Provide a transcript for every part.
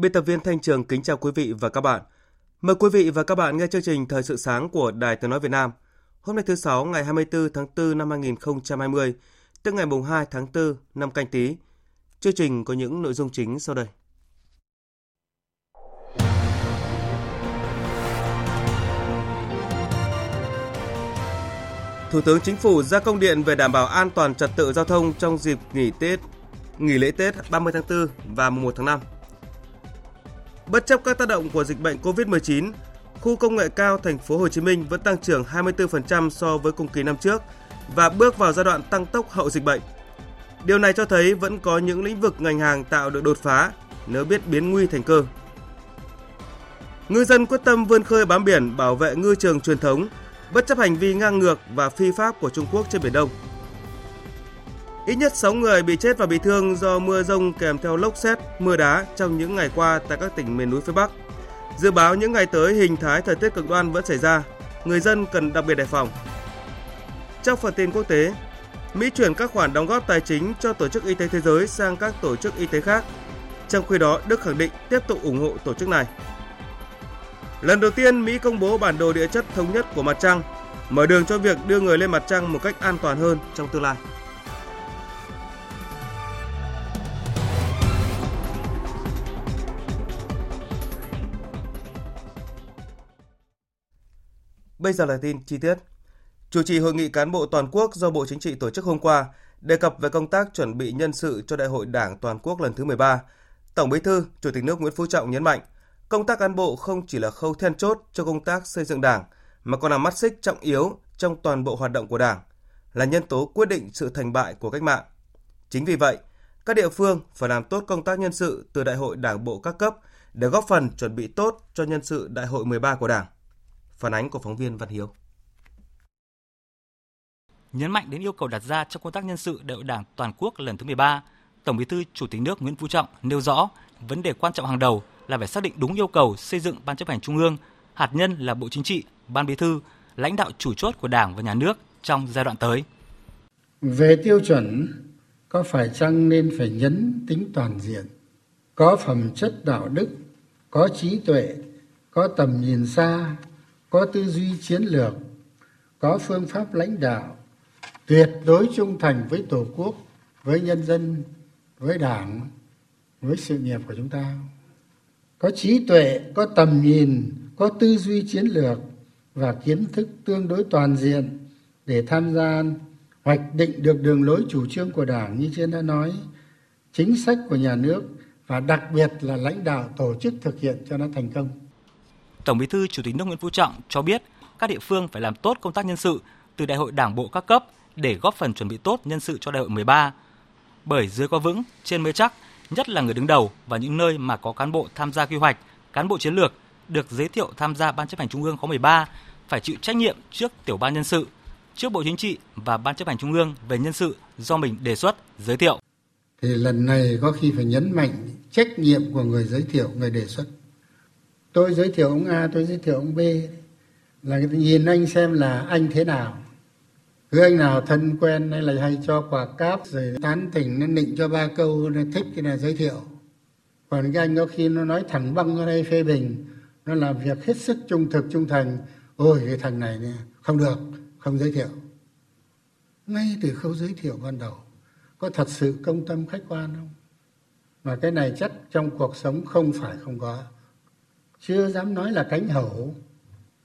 Biên tập viên Thanh Trường kính chào quý vị và các bạn. Mời quý vị và các bạn nghe chương trình Thời sự sáng của Đài Tiếng nói Việt Nam. Hôm nay thứ Sáu ngày 24 tháng 4 năm 2020, tức ngày mùng 2 tháng 4 năm Canh Tý. Chương trình có những nội dung chính sau đây. Thủ tướng Chính phủ ra công điện về đảm bảo an toàn trật tự giao thông trong dịp nghỉ lễ Tết 30 tháng 4 và mùng 1 tháng 5. Bất chấp các tác động của dịch bệnh COVID-19, khu công nghệ cao Thành phố Hồ Chí Minh vẫn tăng trưởng 24% so với cùng kỳ năm trước và bước vào giai đoạn tăng tốc hậu dịch bệnh. Điều này cho thấy vẫn có những lĩnh vực ngành hàng tạo được đột phá nếu biết biến nguy thành cơ. Ngư dân quyết tâm vươn khơi bám biển, bảo vệ ngư trường truyền thống, bất chấp hành vi ngang ngược và phi pháp của Trung Quốc trên Biển Đông. Ít nhất 6 người bị chết và bị thương do mưa dông kèm theo lốc sét, mưa đá trong những ngày qua tại các tỉnh miền núi phía Bắc. Dự báo những ngày tới hình thái thời tiết cực đoan vẫn xảy ra, người dân cần đặc biệt đề phòng. Trong phần tin quốc tế, Mỹ chuyển các khoản đóng góp tài chính cho Tổ chức Y tế Thế giới sang các tổ chức y tế khác. Trong khi đó, Đức khẳng định tiếp tục ủng hộ tổ chức này. Lần đầu tiên, Mỹ công bố bản đồ địa chất thống nhất của Mặt Trăng, mở đường cho việc đưa người lên Mặt Trăng một cách an toàn hơn trong tương lai. Bây giờ là tin chi tiết. Chủ trì hội nghị cán bộ toàn quốc do Bộ Chính trị tổ chức hôm qua, đề cập về công tác chuẩn bị nhân sự cho Đại hội Đảng toàn quốc lần thứ 13. Tổng Bí thư, Chủ tịch nước Nguyễn Phú Trọng nhấn mạnh, công tác cán bộ không chỉ là khâu then chốt cho công tác xây dựng Đảng, mà còn là mắt xích trọng yếu trong toàn bộ hoạt động của Đảng, là nhân tố quyết định sự thành bại của cách mạng. Chính vì vậy, các địa phương phải làm tốt công tác nhân sự từ Đại hội Đảng bộ các cấp để góp phần chuẩn bị tốt cho nhân sự Đại hội 13 của Đảng. Phản ánh của phóng viên Văn Hiếu. Nhấn mạnh đến yêu cầu đặt ra trong công tác nhân sự Đại hội Đảng toàn quốc lần thứ 13, Tổng Bí thư, Chủ tịch nước Nguyễn Phú Trọng nêu rõ vấn đề quan trọng hàng đầu là phải xác định đúng yêu cầu xây dựng Ban Chấp hành Trung ương, hạt nhân là Bộ Chính trị, Ban Bí thư, lãnh đạo chủ chốt của Đảng và Nhà nước trong giai đoạn tới. Về tiêu chuẩn, có phải chăng nên phải nhấn tính toàn diện, có phẩm chất đạo đức, có trí tuệ, có tầm nhìn xa, có tư duy chiến lược, có phương pháp lãnh đạo, tuyệt đối trung thành với Tổ quốc, với nhân dân, với Đảng, với sự nghiệp của chúng ta. Có trí tuệ, có tầm nhìn, có tư duy chiến lược và kiến thức tương đối toàn diện để tham gia hoạch định được đường lối chủ trương của Đảng như trên đã nói, chính sách của nhà nước và đặc biệt là lãnh đạo tổ chức thực hiện cho nó thành công. Tổng Bí thư, Chủ tịch nước Nguyễn Phú Trọng cho biết các địa phương phải làm tốt công tác nhân sự từ Đại hội Đảng bộ các cấp để góp phần chuẩn bị tốt nhân sự cho Đại hội 13. Bởi dưới có vững, trên mới chắc, nhất là người đứng đầu và những nơi mà có cán bộ tham gia quy hoạch, cán bộ chiến lược được giới thiệu tham gia Ban Chấp hành Trung ương khóa 13 phải chịu trách nhiệm trước Tiểu ban Nhân sự, trước Bộ Chính trị và Ban Chấp hành Trung ương về nhân sự do mình đề xuất, giới thiệu. Thì lần này có khi phải nhấn mạnh trách nhiệm của người giới thiệu, người đề xuất. Tôi giới thiệu ông A, tôi giới thiệu ông B, là nhìn anh xem là anh thế nào. Cứ anh nào thân quen hay là hay cho quà cáp, rồi tán tỉnh, nó nịnh cho ba câu, nó thích thì là giới thiệu. Còn cái anh đó khi nó nói thẳng băng ra đây phê bình, nó làm việc hết sức trung thực, trung thành. Ôi cái thằng này không được, không giới thiệu. Ngay từ khâu giới thiệu ban đầu, có thật sự công tâm khách quan không? Mà cái này chắc trong cuộc sống không phải không có. Chưa dám nói là cánh hậu,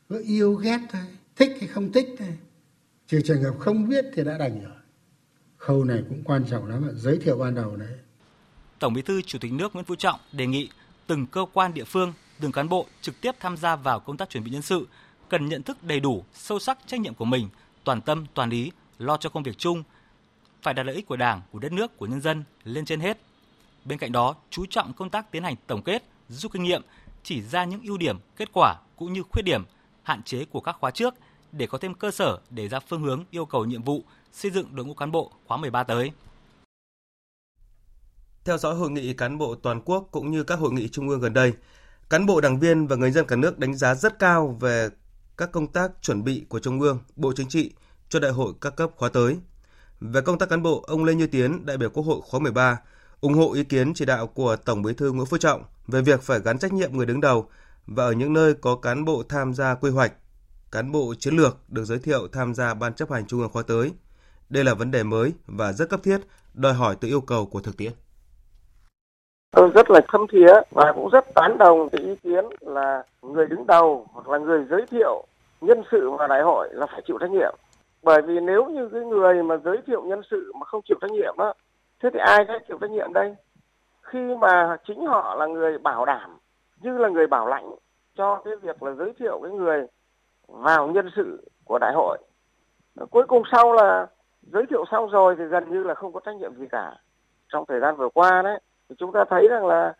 cứ yêu ghét thôi, thích hay không thích thôi. Trừ trường hợp không biết thì đã đành rồi. khâu này cũng quan trọng lắm, giới thiệu ban đầu đấy. Tổng Bí thư Chủ tịch nước Nguyễn Phú Trọng đề nghị từng cơ quan địa phương, từng cán bộ trực tiếp tham gia vào công tác chuẩn bị nhân sự cần nhận thức đầy đủ, sâu sắc trách nhiệm của mình, toàn tâm, toàn ý, lo cho công việc chung, phải đặt lợi ích của Đảng, của đất nước, của nhân dân lên trên hết. Bên cạnh đó, chú trọng công tác tiến hành tổng kết, rút kinh nghiệm, chỉ ra những ưu điểm, kết quả cũng như khuyết điểm, hạn chế của các khóa trước để có thêm cơ sở để ra phương hướng yêu cầu nhiệm vụ xây dựng đội ngũ cán bộ khóa 13 tới. Theo dõi hội nghị cán bộ toàn quốc cũng như các hội nghị trung ương gần đây, cán bộ, đảng viên và người dân cả nước đánh giá rất cao về các công tác chuẩn bị của Trung ương, Bộ Chính trị cho đại hội các cấp khóa tới. Về công tác cán bộ, ông Lê Như Tiến, đại biểu Quốc hội khóa 13, ủng hộ ý kiến chỉ đạo của Tổng Bí thư Nguyễn Phú Trọng về việc phải gắn trách nhiệm người đứng đầu và ở những nơi có cán bộ tham gia quy hoạch, cán bộ chiến lược được giới thiệu tham gia Ban Chấp hành Trung ương khóa tới. Đây là vấn đề mới và rất cấp thiết, đòi hỏi từ yêu cầu của thực tiễn. Tôi rất là thâm thía và cũng rất tán đồng cái ý kiến là người đứng đầu hoặc là người giới thiệu nhân sự vào đại hội là phải chịu trách nhiệm. Bởi vì nếu như cái người mà giới thiệu nhân sự mà không chịu trách nhiệm á, thế thì ai sẽ chịu trách nhiệm đây? Khi mà chính họ là người bảo đảm, như là người bảo lãnh cho cái việc là giới thiệu cái người vào nhân sự của đại hội. Cuối cùng sau là giới thiệu xong rồi thì gần như là không có trách nhiệm gì cả. Trong thời gian vừa qua đấy, chúng ta thấy rằng là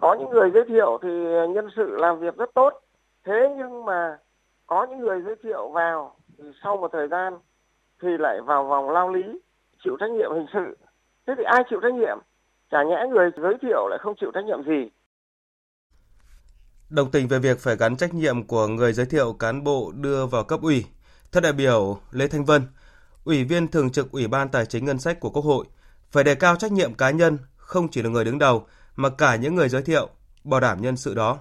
có những người giới thiệu thì nhân sự làm việc rất tốt. Thế nhưng mà có những người giới thiệu vào thì sau một thời gian thì lại vào vòng lao lý, chịu trách nhiệm hình sự. Thế thì ai chịu trách nhiệm? Chả nhẽ người giới thiệu lại không chịu trách nhiệm gì. Đồng tình về việc phải gắn trách nhiệm của người giới thiệu cán bộ đưa vào cấp ủy, theo đại biểu Lê Thanh Vân, Ủy viên Thường trực Ủy ban Tài chính Ngân sách của Quốc hội, phải đề cao trách nhiệm cá nhân, không chỉ là người đứng đầu mà cả những người giới thiệu, bảo đảm nhân sự đó.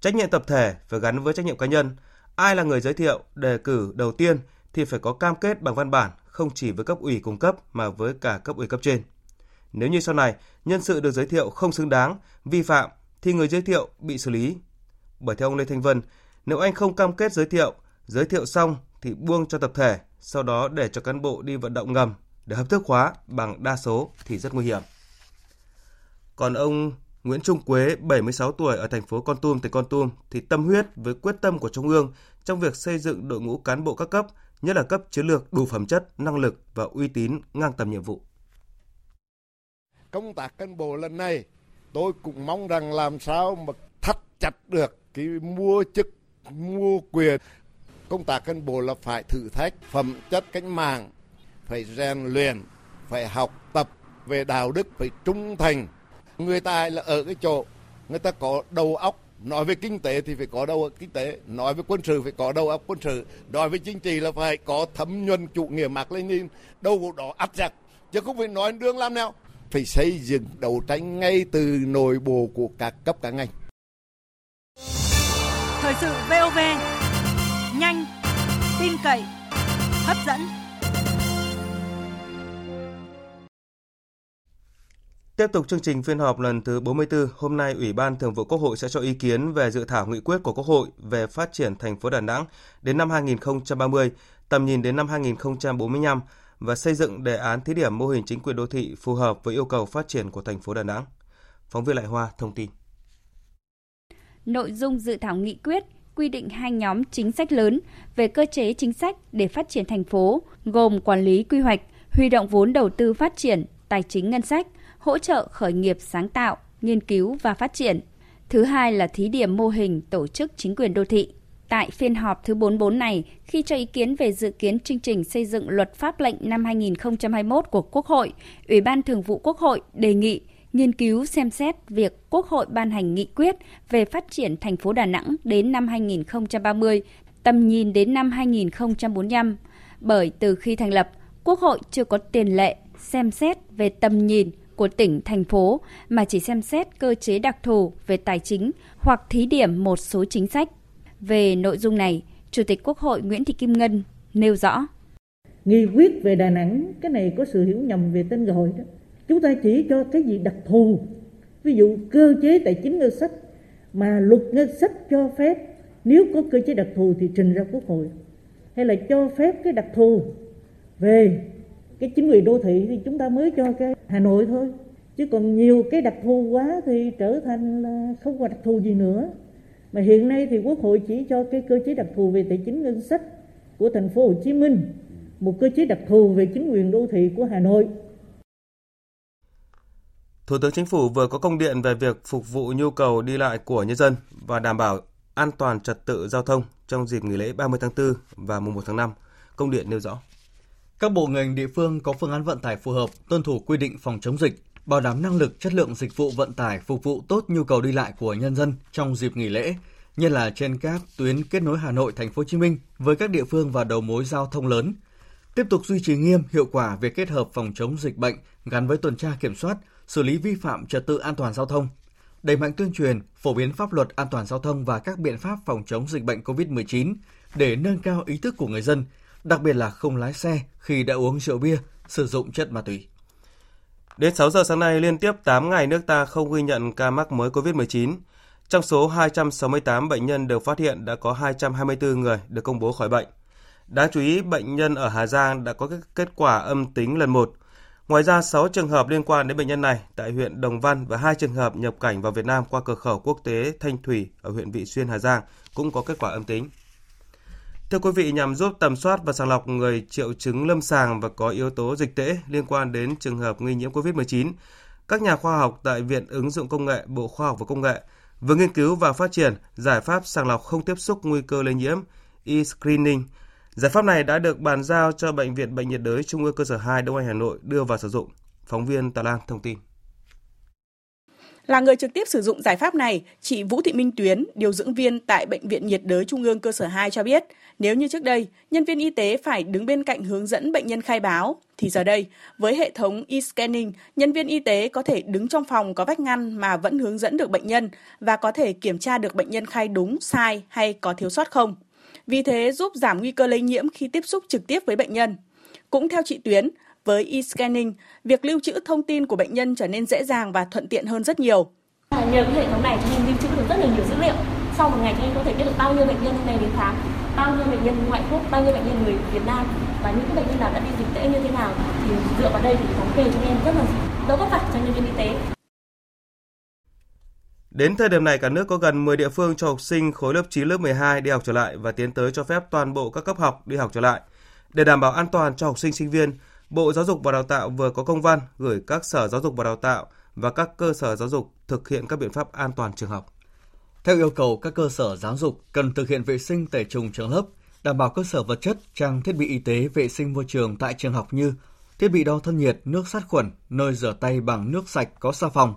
Trách nhiệm tập thể phải gắn với trách nhiệm cá nhân. Ai là người giới thiệu, đề cử đầu tiên thì phải có cam kết bằng văn bản, không chỉ với cấp ủy cùng cấp mà với cả cấp ủy cấp trên. Nếu như sau này nhân sự được giới thiệu không xứng đáng, vi phạm thì người giới thiệu bị xử lý. Bởi theo ông Lê Thanh Vân, nếu anh không cam kết giới thiệu xong thì buông cho tập thể, sau đó để cho cán bộ đi vận động ngầm để hợp thức hóa bằng đa số thì rất nguy hiểm. Còn ông Nguyễn Trung Quế, 76 tuổi, ở thành phố Kon Tum, tỉnh Kon Tum thì tâm huyết với quyết tâm của Trung ương trong việc xây dựng đội ngũ cán bộ các cấp, nhất là cấp chiến lược đủ phẩm chất, năng lực và uy tín ngang tầm nhiệm vụ. Công tác cán bộ lần này, tôi cũng mong rằng làm sao mà thắt chặt được cái mua chức, mua quyền. Công tác cán bộ là phải thử thách phẩm chất cách mạng, phải rèn luyện, phải học tập về đạo đức, phải trung thành. Người tài là ở cái chỗ người ta có đầu óc, nói về kinh tế thì phải có đầu óc kinh tế, nói về quân sự phải có đầu óc quân sự, nói về chính trị là phải có thấm nhuần chủ nghĩa Mác Lênin, đầu óc đó ắt giặc, chứ không phải nói đường làm nào. Phải xây dựng đấu tranh ngay từ nội bộ của các cấp các ngành. Thời sự VOV, nhanh, tin cậy, hấp dẫn. Tiếp tục chương trình phiên họp lần thứ 44, hôm nay Ủy ban Thường vụ Quốc hội sẽ cho ý kiến về dự thảo nghị quyết của Quốc hội về phát triển thành phố Đà Nẵng đến năm 2030, tầm nhìn đến năm 2045 và xây dựng đề án thí điểm mô hình chính quyền đô thị phù hợp với yêu cầu phát triển của thành phố Đà Nẵng. Phóng viên Lại Hoa thông tin. Nội dung dự thảo nghị quyết quy định hai nhóm chính sách lớn về cơ chế chính sách để phát triển thành phố, gồm quản lý quy hoạch, huy động vốn đầu tư phát triển, tài chính ngân sách, hỗ trợ khởi nghiệp sáng tạo, nghiên cứu và phát triển. Thứ hai là thí điểm mô hình tổ chức chính quyền đô thị. Tại phiên họp thứ 44 này, khi cho ý kiến về dự kiến chương trình xây dựng luật pháp lệnh năm 2021 của Quốc hội, Ủy ban Thường vụ Quốc hội đề nghị nghiên cứu xem xét việc Quốc hội ban hành nghị quyết về phát triển thành phố Đà Nẵng đến năm 2030, tầm nhìn đến năm 2045. Bởi từ khi thành lập, Quốc hội chưa có tiền lệ xem xét về tầm nhìn của tỉnh, thành phố mà chỉ xem xét cơ chế đặc thù về tài chính hoặc thí điểm một số chính sách. Về nội dung này, Chủ tịch Quốc hội Nguyễn Thị Kim Ngân nêu rõ. Nghị quyết về Đà Nẵng, cái này có sự hiểu nhầm về tên gọi đó. Chúng ta chỉ cho cái gì đặc thù, ví dụ cơ chế tài chính ngân sách mà luật ngân sách cho phép, nếu có cơ chế đặc thù thì trình ra Quốc hội. Hay là cho phép cái đặc thù về cái chính quyền đô thị thì chúng ta mới cho cái Hà Nội thôi. Chứ còn nhiều cái đặc thù quá thì trở thành là không có đặc thù gì nữa. Mà hiện nay thì Quốc hội chỉ cho cái cơ chế đặc thù về tài chính ngân sách của Thành phố Hồ Chí Minh, một cơ chế đặc thù về chính quyền đô thị của Hà Nội. Thủ tướng Chính phủ vừa có công điện về việc phục vụ nhu cầu đi lại của nhân dân và đảm bảo an toàn trật tự giao thông trong dịp nghỉ lễ 30 tháng 4 và mùng 1 tháng 5. Công điện nêu rõ: các bộ ngành địa phương có phương án vận tải phù hợp, tuân thủ quy định phòng chống dịch, bảo đảm năng lực, chất lượng dịch vụ vận tải phục vụ tốt nhu cầu đi lại của nhân dân trong dịp nghỉ lễ, nhất là trên các tuyến kết nối Hà Nội, Thành phố Hồ Chí Minh với các địa phương và đầu mối giao thông lớn. Tiếp tục duy trì nghiêm hiệu quả việc kết hợp phòng chống dịch bệnh gắn với tuần tra kiểm soát, xử lý vi phạm trật tự an toàn giao thông, đẩy mạnh tuyên truyền, phổ biến pháp luật an toàn giao thông và các biện pháp phòng chống dịch bệnh COVID-19 để nâng cao ý thức của người dân, đặc biệt là không lái xe khi đã uống rượu bia, sử dụng chất ma túy. Đến 6 giờ sáng nay, liên tiếp 8 ngày nước ta không ghi nhận ca mắc mới COVID-19. Trong số 268 bệnh nhân được phát hiện đã có 224 người được công bố khỏi bệnh. Đáng chú ý, bệnh nhân ở Hà Giang đã có kết quả âm tính lần 1. Ngoài ra, 6 trường hợp liên quan đến bệnh nhân này tại huyện Đồng Văn và 2 trường hợp nhập cảnh vào Việt Nam qua cửa khẩu quốc tế Thanh Thủy ở huyện Vị Xuyên, Hà Giang cũng có kết quả âm tính. Thưa quý vị, nhằm giúp tầm soát và sàng lọc người triệu chứng lâm sàng và có yếu tố dịch tễ liên quan đến trường hợp nghi nhiễm COVID-19, các nhà khoa học tại Viện Ứng dụng Công nghệ, Bộ Khoa học và Công nghệ vừa nghiên cứu và phát triển giải pháp sàng lọc không tiếp xúc nguy cơ lây nhiễm, e-screening. Giải pháp này đã được bàn giao cho Bệnh viện Bệnh nhiệt đới Trung ương cơ sở 2 Đông Anh, Hà Nội đưa vào sử dụng. Phóng viên Tà Lan thông tin. Là người trực tiếp sử dụng giải pháp này, chị Vũ Thị Minh Tuyến, điều dưỡng viên tại Bệnh viện nhiệt đới Trung ương cơ sở 2 cho biết, nếu như trước đây, nhân viên y tế phải đứng bên cạnh hướng dẫn bệnh nhân khai báo, thì giờ đây, với hệ thống e-scanning, nhân viên y tế có thể đứng trong phòng có vách ngăn mà vẫn hướng dẫn được bệnh nhân và có thể kiểm tra được bệnh nhân khai đúng, sai hay có thiếu sót không. Vì thế, giúp giảm nguy cơ lây nhiễm khi tiếp xúc trực tiếp với bệnh nhân. Cũng theo chị Tuyến, với e-scanning, việc lưu trữ thông tin của bệnh nhân trở nên dễ dàng và thuận tiện hơn rất nhiều. Nhờ cái hệ thống này thì mình lưu trữ được rất là nhiều dữ liệu. Sau một ngày thì mình có thể biết được bao nhiêu bệnh nhân này đến khám, bao nhiêu bệnh nhân ngoại quốc, bao nhiêu bệnh nhân người Việt Nam và những cái bệnh nhân nào đã bị dịch tễ như thế nào. Thì dựa vào đây thì thống kê cho em rất là đỡ vất vả cho nhân viên y tế. Đến thời điểm này, cả nước có gần 10 địa phương cho học sinh khối lớp 9, lớp 12 đi học trở lại và tiến tới cho phép toàn bộ các cấp học đi học trở lại. Để đảm bảo an toàn cho học sinh, sinh viên, Bộ Giáo dục và Đào tạo vừa có công văn gửi các sở giáo dục và đào tạo và các cơ sở giáo dục thực hiện các biện pháp an toàn trường học. Theo yêu cầu, các cơ sở giáo dục cần thực hiện vệ sinh tẩy trùng trường lớp, đảm bảo cơ sở vật chất, trang thiết bị y tế, vệ sinh môi trường tại trường học như thiết bị đo thân nhiệt, nước sát khuẩn, nơi rửa tay bằng nước sạch có xà phòng,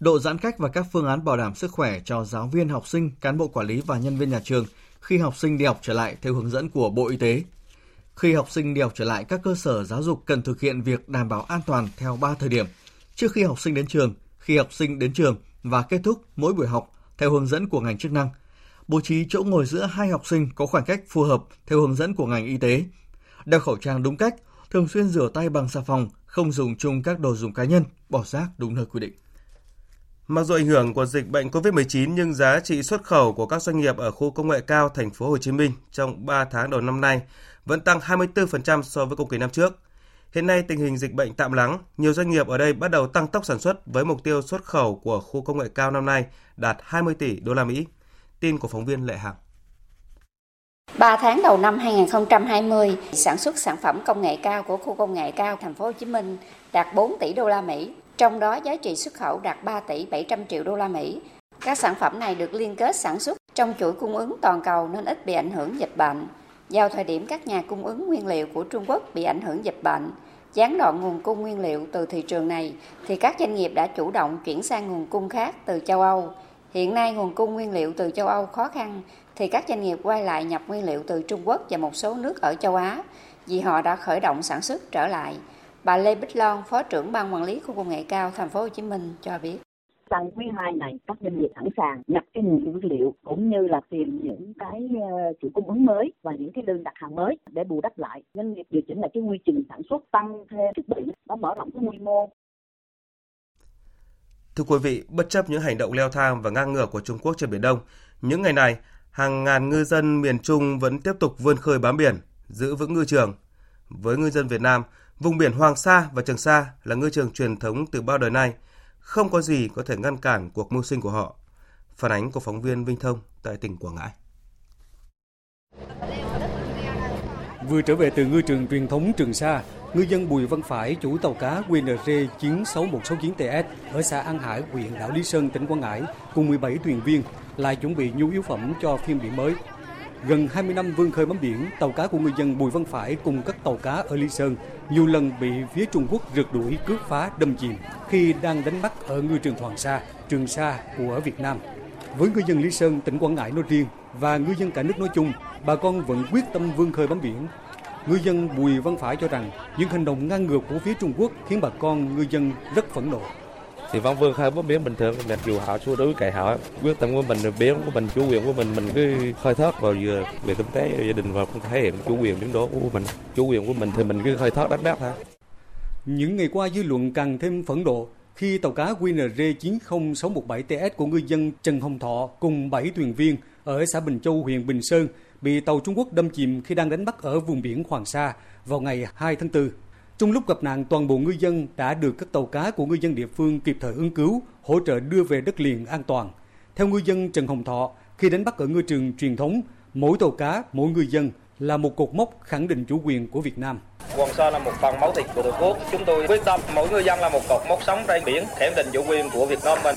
độ giãn cách và các phương án bảo đảm sức khỏe cho giáo viên, học sinh, cán bộ quản lý và nhân viên nhà trường khi học sinh đi học trở lại theo hướng dẫn của Bộ Y tế. Khi học sinh đi học trở lại, các cơ sở giáo dục cần thực hiện việc đảm bảo an toàn theo 3 thời điểm: trước khi học sinh đến trường, khi học sinh đến trường và kết thúc mỗi buổi học theo hướng dẫn của ngành chức năng. Bố trí chỗ ngồi giữa hai học sinh có khoảng cách phù hợp theo hướng dẫn của ngành y tế. Đeo khẩu trang đúng cách, thường xuyên rửa tay bằng xà phòng, không dùng chung các đồ dùng cá nhân, bỏ rác đúng nơi quy định. Mặc dù ảnh hưởng của dịch bệnh COVID-19 nhưng giá trị xuất khẩu của các doanh nghiệp ở khu công nghệ cao Thành phố Hồ Chí Minh trong 3 tháng đầu năm nay vẫn tăng 24% so với cùng kỳ năm trước. Hiện nay tình hình dịch bệnh tạm lắng, nhiều doanh nghiệp ở đây bắt đầu tăng tốc sản xuất với mục tiêu xuất khẩu của khu công nghệ cao năm nay đạt 20 tỷ đô la Mỹ. Tin của phóng viên Lệ Hằng. 3 tháng đầu năm 2020, sản xuất sản phẩm công nghệ cao của khu công nghệ cao Thành phố Hồ Chí Minh đạt 4 tỷ đô la Mỹ. Trong đó giá trị xuất khẩu đạt 3 tỷ 700 triệu đô la Mỹ. Các sản phẩm này được liên kết sản xuất trong chuỗi cung ứng toàn cầu nên ít bị ảnh hưởng dịch bệnh. Vào thời điểm các nhà cung ứng nguyên liệu của Trung Quốc bị ảnh hưởng dịch bệnh, gián đoạn nguồn cung nguyên liệu từ thị trường này, thì các doanh nghiệp đã chủ động chuyển sang nguồn cung khác từ châu Âu. Hiện nay nguồn cung nguyên liệu từ châu Âu khó khăn, thì các doanh nghiệp quay lại nhập nguyên liệu từ Trung Quốc và một số nước ở châu Á, vì họ đã khởi động sản xuất trở lại. Bà Lê Bích Loan, Phó trưởng Ban Quản lý Khu công nghệ cao Thành phố Hồ Chí Minh cho biết: trong quý 2 này, các doanh nghiệp sẵn sàng nhập cái nguồn nguyên liệu cũng như là tìm những cái chuỗi cung ứng mới và những cái đơn đặt hàng mới để bù đắp lại. Doanh nghiệp điều chỉnh lại cái quy trình sản xuất, tăng thêm thiết bị, nó mở rộng cái quy mô. Thưa quý vị, bất chấp những hành động leo thang và ngang ngửa của Trung Quốc trên Biển Đông, những ngày này hàng ngàn ngư dân miền Trung vẫn tiếp tục vươn khơi bám biển, giữ vững ngư trường. Với ngư dân Việt Nam, Vùng biển Hoàng Sa và Trường Sa là ngư trường truyền thống từ bao đời nay, không có gì có thể ngăn cản cuộc mưu sinh của họ. Phản ánh của phóng viên Vinh Thông tại tỉnh Quảng Ngãi. Vừa trở về từ ngư trường truyền thống Trường Sa, ngư dân Bùi Văn Phải, chủ tàu cá QNG 96169TS ở xã An Hải, huyện đảo Lý Sơn, tỉnh Quảng Ngãi, cùng 17 thuyền viên lại chuẩn bị nhu yếu phẩm cho phiên biển mới. Gần 20 năm vươn khơi bám biển, tàu cá của ngư dân Bùi Văn Phải cùng các tàu cá ở Lý Sơn nhiều lần bị phía Trung Quốc rượt đuổi, cướp phá, đâm chìm khi đang đánh bắt ở ngư trường Hoàng Sa, Trường Sa của Việt Nam. Với ngư dân Lý Sơn, tỉnh Quảng Ngãi nói riêng và ngư dân cả nước nói chung, bà con vẫn quyết tâm vươn khơi bám biển. Ngư dân Bùi Văn Phải cho rằng những hành động ngang ngược của phía Trung Quốc khiến bà con ngư dân rất phẫn nộ. Thì vẫn vươn khơi bám biển bình thường, mặc dù họ xua đuổi cày họ, quyết tâm của mình, biển của mình, chủ quyền của mình cứ khai thác vào vừa về kinh tế gia đình và cũng thể hiện chủ quyền biển đảo của mình. Chủ quyền của mình thì mình cứ khai thác đánh bắt ha. Những ngày qua dư luận càng thêm phẫn nộ khi tàu cá QNG 90617TS của ngư dân Trần Hồng Thọ cùng 7 thuyền viên ở xã Bình Châu, huyện Bình Sơn bị tàu Trung Quốc đâm chìm khi đang đánh bắt ở vùng biển Hoàng Sa vào ngày 2 tháng 4. Trong lúc gặp nạn, toàn bộ ngư dân đã được các tàu cá của ngư dân địa phương kịp thời ứng cứu, hỗ trợ đưa về đất liền an toàn. Theo ngư dân Trần Hồng Thọ, khi đánh bắt ở ngư trường truyền thống, mỗi tàu cá, mỗi ngư dân là một cột mốc khẳng định chủ quyền của Việt Nam. Hoàng Sa là một phần máu thịt của Tổ quốc. Chúng tôi quyết tâm mỗi ngư dân là một cột mốc sống trên biển, khẳng định chủ quyền của Việt Nam mình.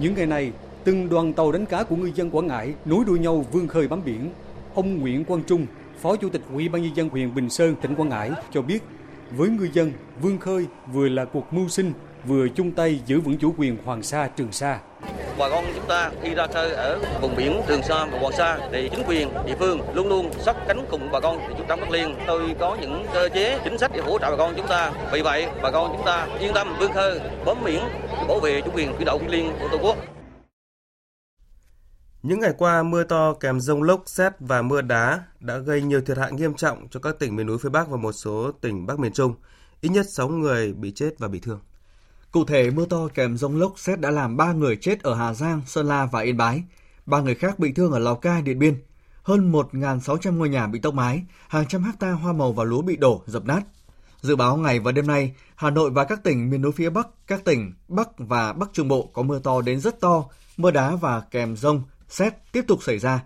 Những ngày này, từng đoàn tàu đánh cá của ngư dân Quảng Ngãi nối đuôi nhau vươn khơi bám biển. Ông Nguyễn Quang Trung, Phó Chủ tịch Ủy ban nhân dân huyện Bình Sơn, tỉnh Quảng Ngãi cho biết, với ngư dân, vươn khơi vừa là cuộc mưu sinh, vừa chung tay giữ vững chủ quyền Hoàng Sa, Trường Sa. Bà con chúng ta khi ra khơi ở vùng biển Trường Sa và Hoàng Sa thì chính quyền địa phương luôn luôn sát cánh cùng bà con để chúng ta bắt liền. Tôi có những cơ chế chính sách để hỗ trợ bà con chúng ta. Vì vậy, bà con chúng ta yên tâm vươn khơi bám biển, bảo vệ chủ quyền biển đảo thiêng liêng của Tổ quốc. Những ngày qua, mưa to kèm dông lốc, sét và mưa đá đã gây nhiều thiệt hại nghiêm trọng cho các tỉnh miền núi phía Bắc và một số tỉnh Bắc miền Trung. Ít nhất 6 người bị chết và bị thương. Cụ thể, mưa to kèm dông lốc, sét đã làm 3 người chết ở Hà Giang, Sơn La và Yên Bái. 3 người khác bị thương ở Lào Cai, Điện Biên. Hơn 1.600 ngôi nhà bị tốc mái, hàng trăm hecta hoa màu và lúa bị đổ, dập nát. Dự báo ngày và đêm nay, Hà Nội và các tỉnh miền núi phía Bắc, các tỉnh Bắc và Bắc Trung Bộ có mưa to đến rất to, mưa đá và kèm dông, sét tiếp tục xảy ra.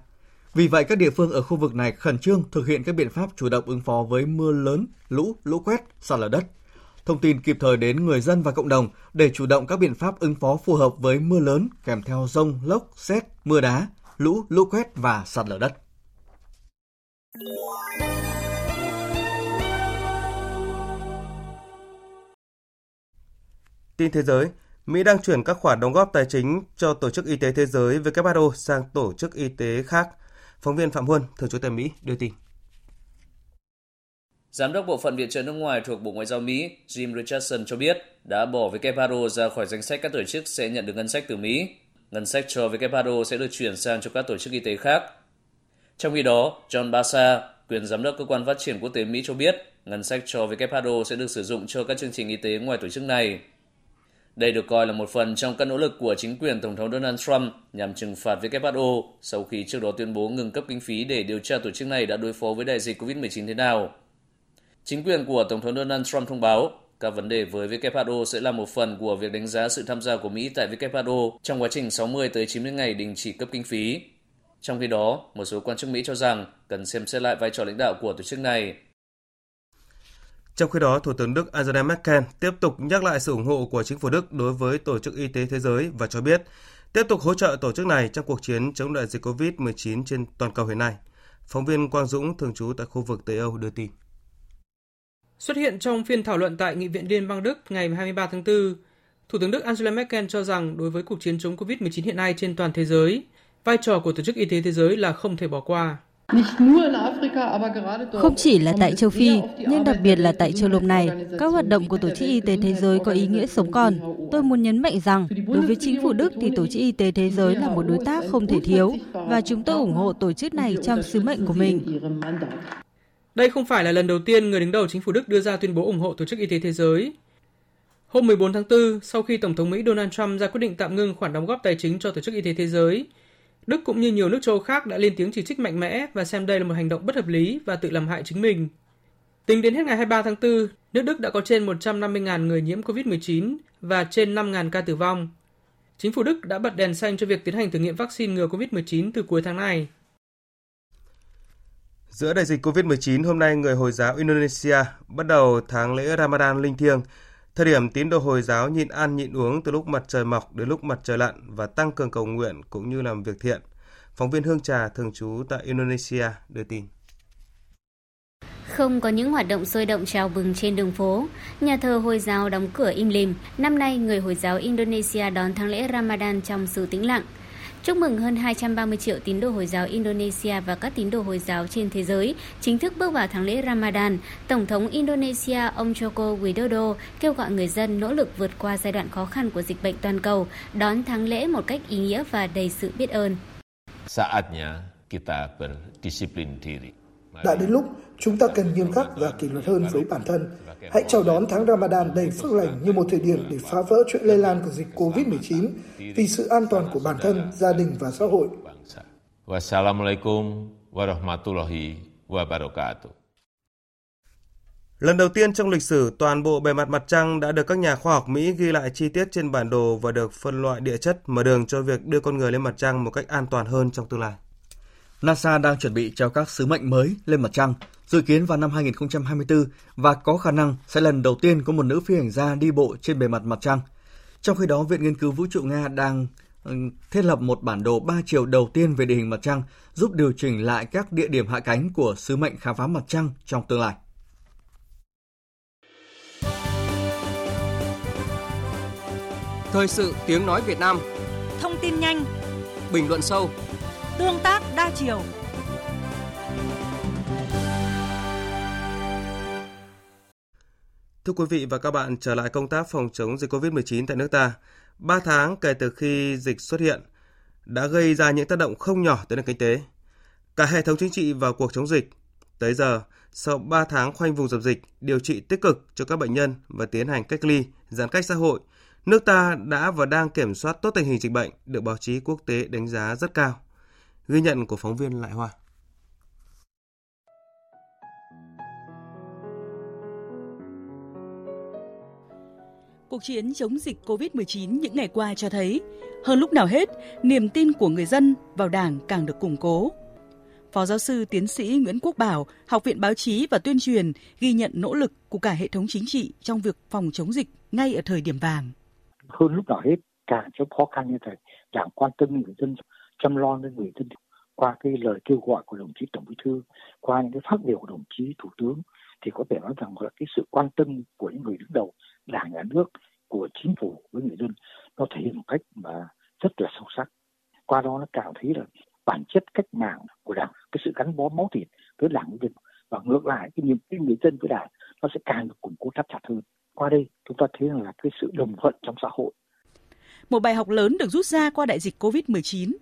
Vì vậy, các địa phương ở khu vực này khẩn trương thực hiện các biện pháp chủ động ứng phó với mưa lớn, lũ, lũ quét, sạt lở đất. Thông tin kịp thời đến người dân và cộng đồng để chủ động các biện pháp ứng phó phù hợp với mưa lớn kèm theo dông, lốc, sét, mưa đá, lũ, lũ quét và sạt lở đất. Tin thế giới. Mỹ đang chuyển các khoản đóng góp tài chính cho Tổ chức Y tế Thế giới WHO sang tổ chức y tế khác. Phóng viên Phạm Huân, thường trú tại Mỹ, đưa tin. Giám đốc Bộ phận Viện trợ nước ngoài thuộc Bộ Ngoại giao Mỹ Jim Richardson cho biết đã bỏ WHO ra khỏi danh sách các tổ chức sẽ nhận được ngân sách từ Mỹ. Ngân sách cho WHO sẽ được chuyển sang cho các tổ chức y tế khác. Trong khi đó, John Basa, quyền giám đốc Cơ quan Phát triển Quốc tế Mỹ cho biết ngân sách cho WHO sẽ được sử dụng cho các chương trình y tế ngoài tổ chức này. Đây được coi là một phần trong các nỗ lực của chính quyền Tổng thống Donald Trump nhằm trừng phạt WHO sau khi trước đó tuyên bố ngừng cấp kinh phí để điều tra tổ chức này đã đối phó với đại dịch COVID-19 thế nào. Chính quyền của Tổng thống Donald Trump thông báo các vấn đề với WHO sẽ là một phần của việc đánh giá sự tham gia của Mỹ tại WHO trong quá trình 60-90 ngày đình chỉ cấp kinh phí. Trong khi đó, một số quan chức Mỹ cho rằng cần xem xét lại vai trò lãnh đạo của tổ chức này. Trong khi đó, Thủ tướng Đức Angela Merkel tiếp tục nhắc lại sự ủng hộ của chính phủ Đức đối với Tổ chức Y tế Thế giới và cho biết tiếp tục hỗ trợ tổ chức này trong cuộc chiến chống đại dịch COVID-19 trên toàn cầu hiện nay. Phóng viên Quang Dũng, thường trú tại khu vực Tây Âu đưa tin. Xuất hiện trong phiên thảo luận tại Nghị viện Liên bang Đức ngày 23 tháng 4, Thủ tướng Đức Angela Merkel cho rằng đối với cuộc chiến chống COVID-19 hiện nay trên toàn thế giới, vai trò của Tổ chức Y tế Thế giới là không thể bỏ qua. Không chỉ là tại châu Phi, nhưng đặc biệt là tại châu lục này, các hoạt động của Tổ chức Y tế Thế giới có ý nghĩa sống còn. Tôi muốn nhấn mạnh rằng, đối với chính phủ Đức thì Tổ chức Y tế Thế giới là một đối tác không thể thiếu và chúng tôi ủng hộ tổ chức này trong sứ mệnh của mình. Đây không phải là lần đầu tiên người đứng đầu chính phủ Đức đưa ra tuyên bố ủng hộ Tổ chức Y tế Thế giới. Hôm 14 tháng 4, sau khi Tổng thống Mỹ Donald Trump ra quyết định tạm ngừng khoản đóng góp tài chính cho Tổ chức Y tế Thế giới, Đức cũng như nhiều nước châu Âu khác đã lên tiếng chỉ trích mạnh mẽ và xem đây là một hành động bất hợp lý và tự làm hại chính mình. Tính đến hết ngày 23 tháng 4, nước Đức đã có trên 150.000 người nhiễm COVID-19 và trên 5.000 ca tử vong. Chính phủ Đức đã bật đèn xanh cho việc tiến hành thử nghiệm vaccine ngừa COVID-19 từ cuối tháng này. Giữa đại dịch COVID-19, hôm nay người Hồi giáo Indonesia bắt đầu tháng lễ Ramadan linh thiêng, thời điểm tín đồ Hồi giáo nhịn ăn nhịn uống từ lúc mặt trời mọc đến lúc mặt trời lặn và tăng cường cầu nguyện cũng như làm việc thiện. Phóng viên Hương Trà thường trú tại Indonesia đưa tin. Không có những hoạt động sôi động chào mừng trên đường phố, nhà thờ Hồi giáo đóng cửa im lìm. Năm nay, người Hồi giáo Indonesia đón tháng lễ Ramadan trong sự tĩnh lặng. Chúc mừng hơn 230 triệu tín đồ Hồi giáo Indonesia và các tín đồ Hồi giáo trên thế giới chính thức bước vào tháng lễ Ramadan. Tổng thống Indonesia ông Joko Widodo kêu gọi người dân nỗ lực vượt qua giai đoạn khó khăn của dịch bệnh toàn cầu, đón tháng lễ một cách ý nghĩa và đầy sự biết ơn. Saatnya kita berdisiplin diri. Đã đến lúc chúng ta cần nghiêm khắc và kỷ luật hơn với bản thân. Hãy chào đón tháng Ramadan đầy phước lành như một thời điểm để phá vỡ chuỗi lây lan của dịch COVID-19 vì sự an toàn của bản thân, gia đình và xã hội. Wassalamualaikum warahmatullahi wabarakatuh. Lần đầu tiên trong lịch sử, toàn bộ bề mặt mặt trăng đã được các nhà khoa học Mỹ ghi lại chi tiết trên bản đồ và được phân loại địa chất, mở đường cho việc đưa con người lên mặt trăng một cách an toàn hơn trong tương lai. NASA đang chuẩn bị cho các sứ mệnh mới lên mặt trăng, dự kiến vào năm 2024 và có khả năng sẽ lần đầu tiên có một nữ phi hành gia đi bộ trên bề mặt mặt trăng. Trong khi đó, Viện Nghiên cứu Vũ trụ Nga đang thiết lập một bản đồ 3 chiều đầu tiên về địa hình mặt trăng, giúp điều chỉnh lại các địa điểm hạ cánh của sứ mệnh khám phá mặt trăng trong tương lai. Thời sự tiếng nói Việt Nam, thông tin nhanh, bình luận sâu, tương tác đa chiều. Thưa quý vị và các bạn, trở lại công tác phòng chống dịch COVID-19 tại nước ta. 3 tháng kể từ khi dịch xuất hiện đã gây ra những tác động không nhỏ tới nền kinh tế. Cả hệ thống chính trị vào cuộc chống dịch. Tới giờ, sau 3 tháng khoanh vùng dập dịch, điều trị tích cực cho các bệnh nhân và tiến hành cách ly, giãn cách xã hội, nước ta đã và đang kiểm soát tốt tình hình dịch bệnh, được báo chí quốc tế đánh giá rất cao. Ghi nhận của phóng viên Lại Hoa. Cuộc chiến chống dịch COVID-19 những ngày qua cho thấy, hơn lúc nào hết, niềm tin của người dân vào Đảng càng được củng cố. Phó giáo sư tiến sĩ Nguyễn Quốc Bảo, Học viện Báo chí và Tuyên truyền ghi nhận nỗ lực của cả hệ thống chính trị trong việc phòng chống dịch ngay ở thời điểm vàng. Hơn lúc nào hết, càng trong khó khăn như thế, Đảng quan tâm người dân, chăm lo đến người dân qua cái lời kêu gọi của đồng chí Tổng Bí thư, qua những cái phát biểu của đồng chí Thủ tướng thì có thể nói rằng là cái sự quan tâm của những người đứng đầu Đảng, nhà nước, của chính phủ với người dân nó thể hiện một cách mà rất là sâu sắc. Qua đó nó cảm thấy là bản chất cách mạng của Đảng, cái sự gắn bó máu thịt với Đảng với dân, và ngược lại cái niềm tin người dân với Đảng nó sẽ càng được củng cố thắt chặt hơn. Qua đây chúng ta thấy là cái sự đồng thuận trong xã hội. Một bài học lớn được rút ra qua đại dịch COVID-19.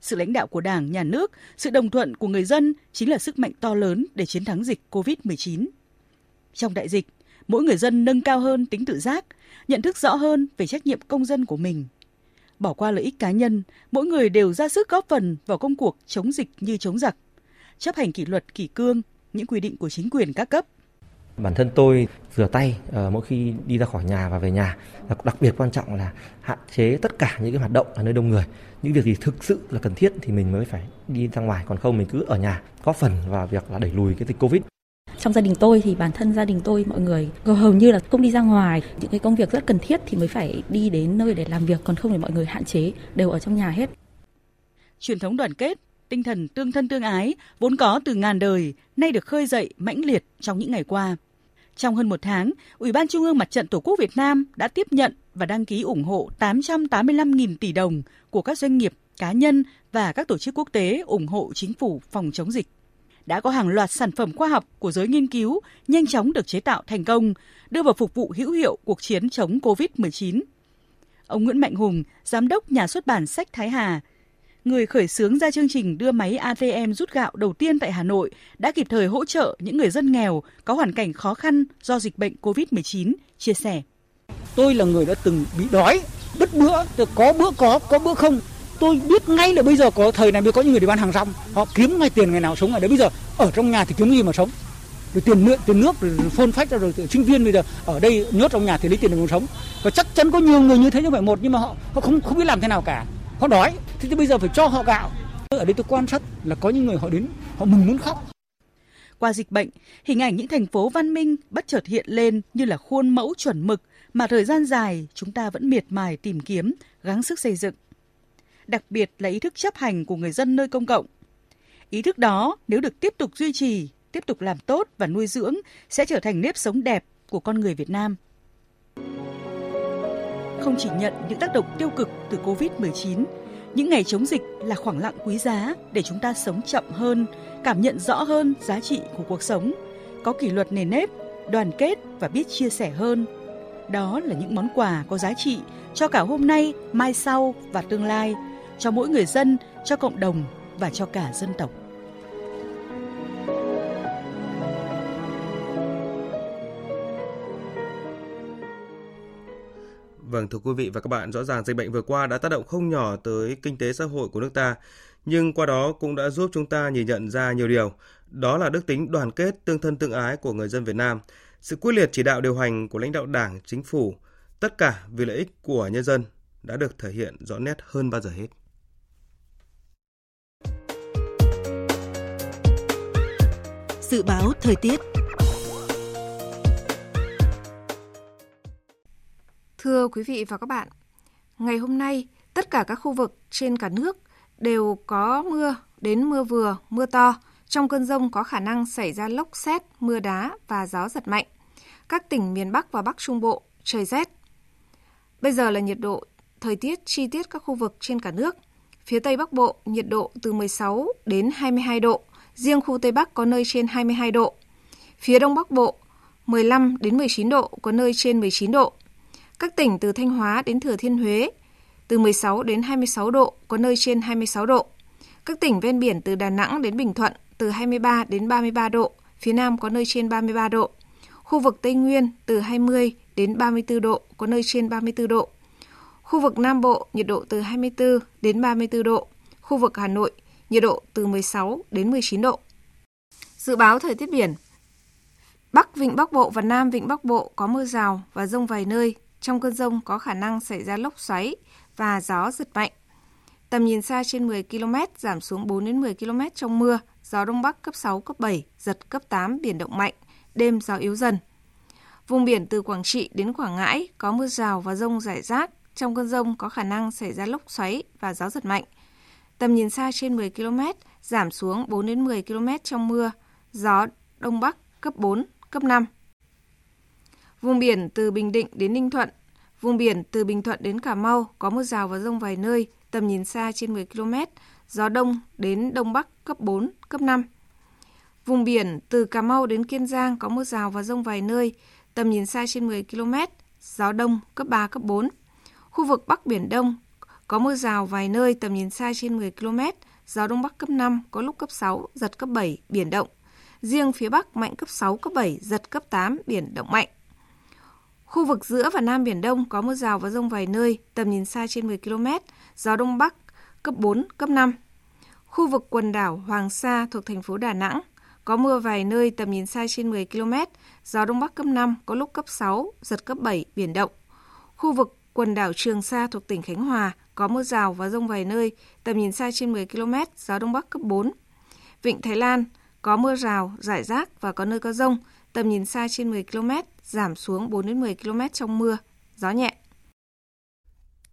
Sự lãnh đạo của Đảng, Nhà nước, sự đồng thuận của người dân chính là sức mạnh to lớn để chiến thắng dịch COVID-19. Trong đại dịch, mỗi người dân nâng cao hơn tính tự giác, nhận thức rõ hơn về trách nhiệm công dân của mình. Bỏ qua lợi ích cá nhân, mỗi người đều ra sức góp phần vào công cuộc chống dịch như chống giặc, chấp hành kỷ luật, kỷ cương, những quy định của chính quyền các cấp. Bản thân tôi rửa tay mỗi khi đi ra khỏi nhà và về nhà. Đặc biệt quan trọng là hạn chế tất cả những cái hoạt động ở nơi đông người. Những việc gì thực sự là cần thiết thì mình mới phải đi ra ngoài, còn không mình cứ ở nhà, góp phần vào việc là đẩy lùi cái dịch Covid. Trong gia đình tôi thì bản thân gia đình tôi mọi người hầu như là không đi ra ngoài, những cái công việc rất cần thiết thì mới phải đi đến nơi để làm việc, còn không thì mọi người hạn chế đều ở trong nhà hết. Truyền thống đoàn kết, tinh thần tương thân tương ái vốn có từ ngàn đời nay được khơi dậy mãnh liệt trong những ngày qua. Trong hơn một tháng, Ủy ban Trung ương Mặt trận Tổ quốc Việt Nam đã tiếp nhận và đăng ký ủng hộ 885.000 tỷ đồng của các doanh nghiệp, cá nhân và các tổ chức quốc tế ủng hộ chính phủ phòng chống dịch. Đã có hàng loạt sản phẩm khoa học của giới nghiên cứu nhanh chóng được chế tạo thành công, đưa vào phục vụ hữu hiệu cuộc chiến chống COVID-19. Ông Nguyễn Mạnh Hùng, giám đốc nhà xuất bản sách Thái Hà, người khởi xướng ra chương trình đưa máy ATM rút gạo đầu tiên tại Hà Nội, đã kịp thời hỗ trợ những người dân nghèo có hoàn cảnh khó khăn do dịch bệnh COVID-19, chia sẻ. Tôi là người đã từng bị đói, đứt bữa, có bữa không. Tôi biết ngay là bây giờ có thời này mới có những người đi bán hàng rong, họ kiếm ngay tiền ngày nào sống ở đấy. Bây giờ ở trong nhà thì kiếm gì mà sống. rồi tiền mượn tiền nước rồi phôn phách ra, rồi sinh viên bây giờ ở đây nhốt trong nhà thì lấy tiền để còn sống. Và chắc chắn có nhiều người như thế, như vậy một, nhưng mà họ không biết làm thế nào cả, họ đói thì bây giờ phải cho họ gạo. Ở đây tôi quan sát là có những người họ đến họ mừng muốn khóc. Qua dịch bệnh, hình ảnh những thành phố văn minh bất chợt hiện lên như là khuôn mẫu chuẩn mực mà thời gian dài chúng ta vẫn miệt mài tìm kiếm, gắng sức xây dựng. Đặc biệt là ý thức chấp hành của người dân nơi công cộng. Ý thức đó nếu được tiếp tục duy trì, tiếp tục làm tốt và nuôi dưỡng sẽ trở thành nếp sống đẹp của con người Việt Nam. Không chỉ nhận những tác động tiêu cực từ COVID-19, những ngày chống dịch là khoảng lặng quý giá để chúng ta sống chậm hơn, cảm nhận rõ hơn giá trị của cuộc sống, có kỷ luật nề nếp, đoàn kết và biết chia sẻ hơn. Đó là những món quà có giá trị cho cả hôm nay, mai sau và tương lai, cho mỗi người dân, cho cộng đồng và cho cả dân tộc. Vâng, thưa quý vị và các bạn, rõ ràng dịch bệnh vừa qua đã tác động không nhỏ tới kinh tế xã hội của nước ta, nhưng qua đó cũng đã giúp chúng ta nhìn nhận ra nhiều điều. Đó là đức tính đoàn kết, tương thân tương ái của người dân Việt Nam, sự quyết liệt chỉ đạo điều hành của lãnh đạo Đảng, Chính phủ, tất cả vì lợi ích của nhân dân đã được thể hiện rõ nét hơn bao giờ hết. Dự báo thời tiết. Thưa quý vị và các bạn, ngày hôm nay, tất cả các khu vực trên cả nước đều có mưa đến mưa vừa, mưa to. Trong cơn dông có khả năng xảy ra lốc sét, mưa đá và gió giật mạnh. Các tỉnh miền Bắc và Bắc Trung Bộ trời rét. Bây giờ là nhiệt độ, thời tiết chi tiết các khu vực trên cả nước. Phía Tây Bắc Bộ nhiệt độ từ 16 đến 22 độ, riêng khu Tây Bắc có nơi trên 22 độ. Phía Đông Bắc Bộ 15 đến 19 độ, có nơi trên 19 độ. Các tỉnh từ Thanh Hóa đến Thừa Thiên Huế, từ 16 đến 26 độ, có nơi trên 26 độ. Các tỉnh ven biển từ Đà Nẵng đến Bình Thuận, từ 23 đến 33 độ, phía Nam có nơi trên 33 độ. Khu vực Tây Nguyên, từ 20 đến 34 độ, có nơi trên 34 độ. Khu vực Nam Bộ, nhiệt độ từ 24 đến 34 độ. Khu vực Hà Nội, nhiệt độ từ 16 đến 19 độ. Dự báo thời tiết biển. Bắc Vịnh Bắc Bộ và Nam Vịnh Bắc Bộ có mưa rào và dông vài nơi. Trong cơn dông có khả năng xảy ra lốc xoáy và gió giật mạnh. Tầm nhìn xa trên 10 km, giảm xuống 4 đến 10 km trong mưa, gió Đông Bắc cấp 6, cấp 7, giật cấp 8, biển động mạnh, đêm gió yếu dần. Vùng biển từ Quảng Trị đến Quảng Ngãi có mưa rào và dông rải rác. Trong cơn dông có khả năng xảy ra lốc xoáy và gió giật mạnh. Tầm nhìn xa trên 10 km, giảm xuống 4 đến 10 km trong mưa, gió Đông Bắc cấp 4, cấp 5. Vùng biển từ Bình Định đến Ninh Thuận, vùng biển từ Bình Thuận đến Cà Mau có mưa rào và dông vài nơi, tầm nhìn xa trên 10 km, gió Đông đến Đông Bắc cấp 4, cấp 5. Vùng biển từ Cà Mau đến Kiên Giang có mưa rào và dông vài nơi, tầm nhìn xa trên 10 km, gió Đông cấp 3, cấp 4. Khu vực Bắc Biển Đông có mưa rào vài nơi, tầm nhìn xa trên 10 km, gió Đông Bắc cấp 5, có lúc cấp 6, giật cấp 7, biển động. Riêng phía Bắc mạnh cấp 6, cấp 7, giật cấp 8, biển động mạnh. Khu vực giữa và Nam Biển Đông có mưa rào và dông vài nơi, tầm nhìn xa trên 10 km, gió Đông Bắc cấp 4, cấp 5. Khu vực quần đảo Hoàng Sa thuộc thành phố Đà Nẵng có mưa vài nơi, tầm nhìn xa trên 10 km, gió Đông Bắc cấp 5, có lúc cấp 6, giật cấp 7, biển động. Khu vực quần đảo Trường Sa thuộc tỉnh Khánh Hòa có mưa rào và dông vài nơi, tầm nhìn xa trên 10 km, gió Đông Bắc cấp 4. Vịnh Thái Lan có mưa rào, rải rác và có nơi có dông, tầm nhìn xa trên 10 km, giảm xuống 4 đến 10 km trong mưa, gió nhẹ.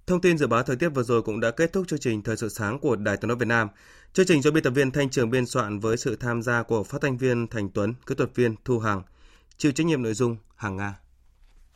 Thông tin dự báo thời tiết vừa rồi cũng đã kết thúc chương trình Thời sự sáng của Đài Tiếng nói Việt Nam. Chương trình do biên tập viên Thanh Trường biên soạn với sự tham gia của phát thanh viên Thành Tuấn, kỹ thuật viên Thu Hằng, chịu trách nhiệm nội dung Hằng Nga.